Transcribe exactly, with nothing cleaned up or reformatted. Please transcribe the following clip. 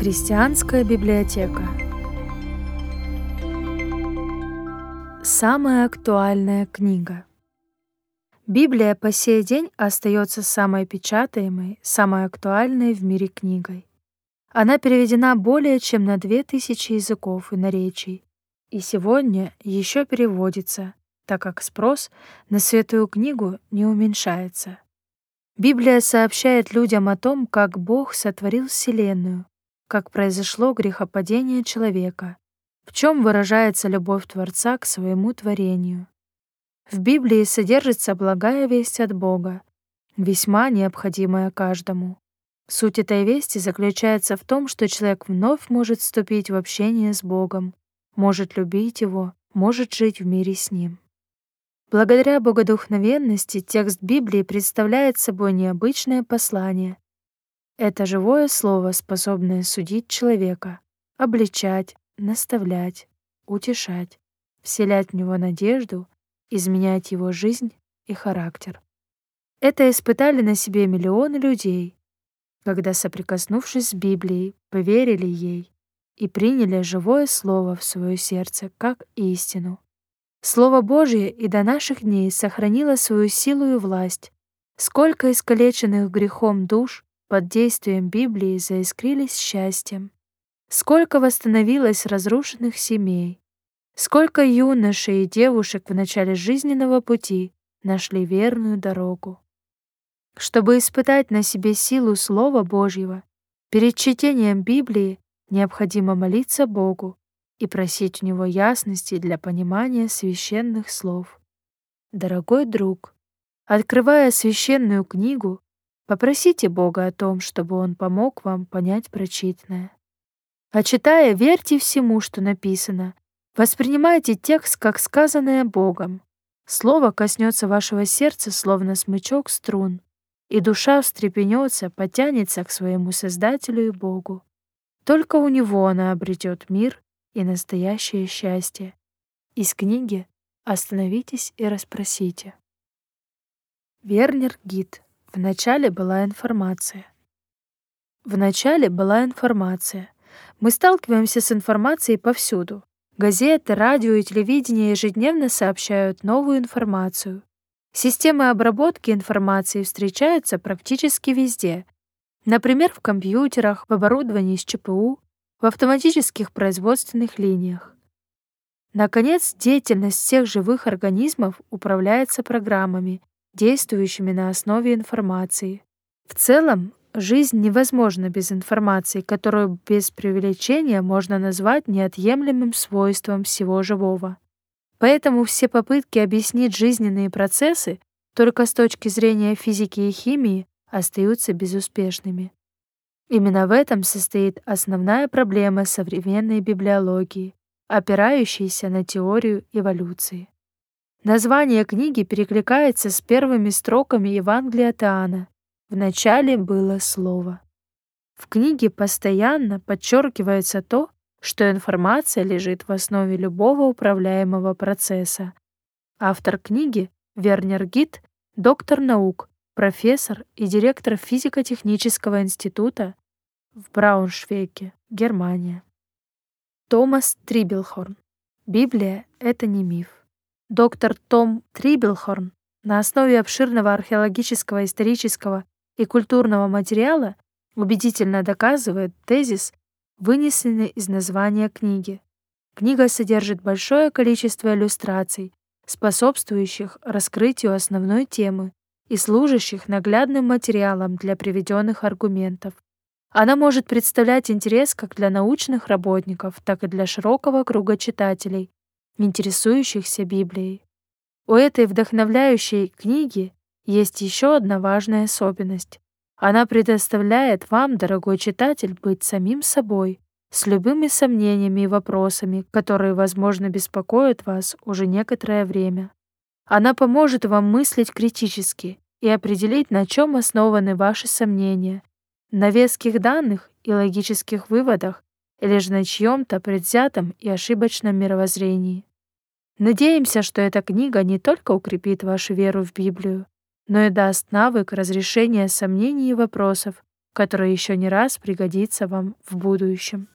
Христианская библиотека. Самая актуальная книга. Библия по сей день остается самой печатаемой, самой актуальной в мире книгой. Она переведена более чем на две тысячи языков и наречий, и сегодня еще переводится, так как спрос на святую книгу не уменьшается. Библия сообщает людям о том, как Бог сотворил Вселенную, как произошло грехопадение человека, в чем выражается любовь Творца к своему творению. В Библии содержится благая весть от Бога, весьма необходимая каждому. Суть этой вести заключается в том, что человек вновь может вступить в общение с Богом, может любить Его, может жить в мире с Ним. Благодаря богодухновенности текст Библии представляет собой необычное послание. Это живое слово, способное судить человека, обличать, наставлять, утешать, вселять в него надежду, изменять его жизнь и характер. Это испытали на себе миллионы людей, когда, соприкоснувшись с Библией, поверили ей и приняли живое слово в свое сердце как истину. Слово Божье и до наших дней сохранило свою силу и власть. Сколько искалеченных грехом душ под действием Библии заискрились счастьем, сколько восстановилось разрушенных семей, сколько юношей и девушек в начале жизненного пути нашли верную дорогу. Чтобы испытать на себе силу Слова Божьего, перед чтением Библии необходимо молиться Богу и просить у Него ясности для понимания священных слов. Дорогой друг, открывая священную книгу, попросите Бога о том, чтобы Он помог вам понять прочитанное. А читая, верьте всему, что написано, воспринимайте текст как сказанное Богом. Слово коснется вашего сердца, словно смычок струн, и душа встрепенется, потянется к своему Создателю и Богу. Только у Него она обретет мир и настоящее счастье. Из книги «Остановитесь и расспросите». Вернер Гитт. «Вначале была информация». «Вначале была информация». Мы сталкиваемся с информацией повсюду. Газеты, радио и телевидение ежедневно сообщают новую информацию. Системы обработки информации встречаются практически везде. Например, в компьютерах, в оборудовании с Ч П У, в автоматических производственных линиях. Наконец, деятельность всех живых организмов управляется программами, действующими на основе информации. В целом, жизнь невозможна без информации, которую без преувеличения можно назвать неотъемлемым свойством всего живого. Поэтому все попытки объяснить жизненные процессы только с точки зрения физики и химии остаются безуспешными. Именно в этом состоит основная проблема современной библиологии, опирающейся на теорию эволюции. Название книги перекликается с первыми строками Евангелия от Иоанна «Вначале было слово». В книге постоянно подчеркивается то, что информация лежит в основе любого управляемого процесса. Автор книги Вернер Гитт, доктор наук, профессор и директор физико-технического института в Брауншвейге, Германия. Томас Трибельхорн. Библия — это не миф. Доктор Том Трибельхорн на основе обширного археологического, исторического и культурного материала убедительно доказывает тезис, вынесенный из названия книги. Книга содержит большое количество иллюстраций, способствующих раскрытию основной темы и служащих наглядным материалом для приведенных аргументов. Она может представлять интерес как для научных работников, так и для широкого круга читателей, интересующихся Библией. У этой вдохновляющей книги есть еще одна важная особенность. Она предоставляет вам, дорогой читатель, быть самим собой, с любыми сомнениями и вопросами, которые, возможно, беспокоят вас уже некоторое время. Она поможет вам мыслить критически и определить, на чем основаны ваши сомнения, на веских данных и логических выводах, или же на чьем-то предвзятом и ошибочном мировоззрении. Надеемся, что эта книга не только укрепит вашу веру в Библию, но и даст навык разрешения сомнений и вопросов, которое еще не раз пригодится вам в будущем.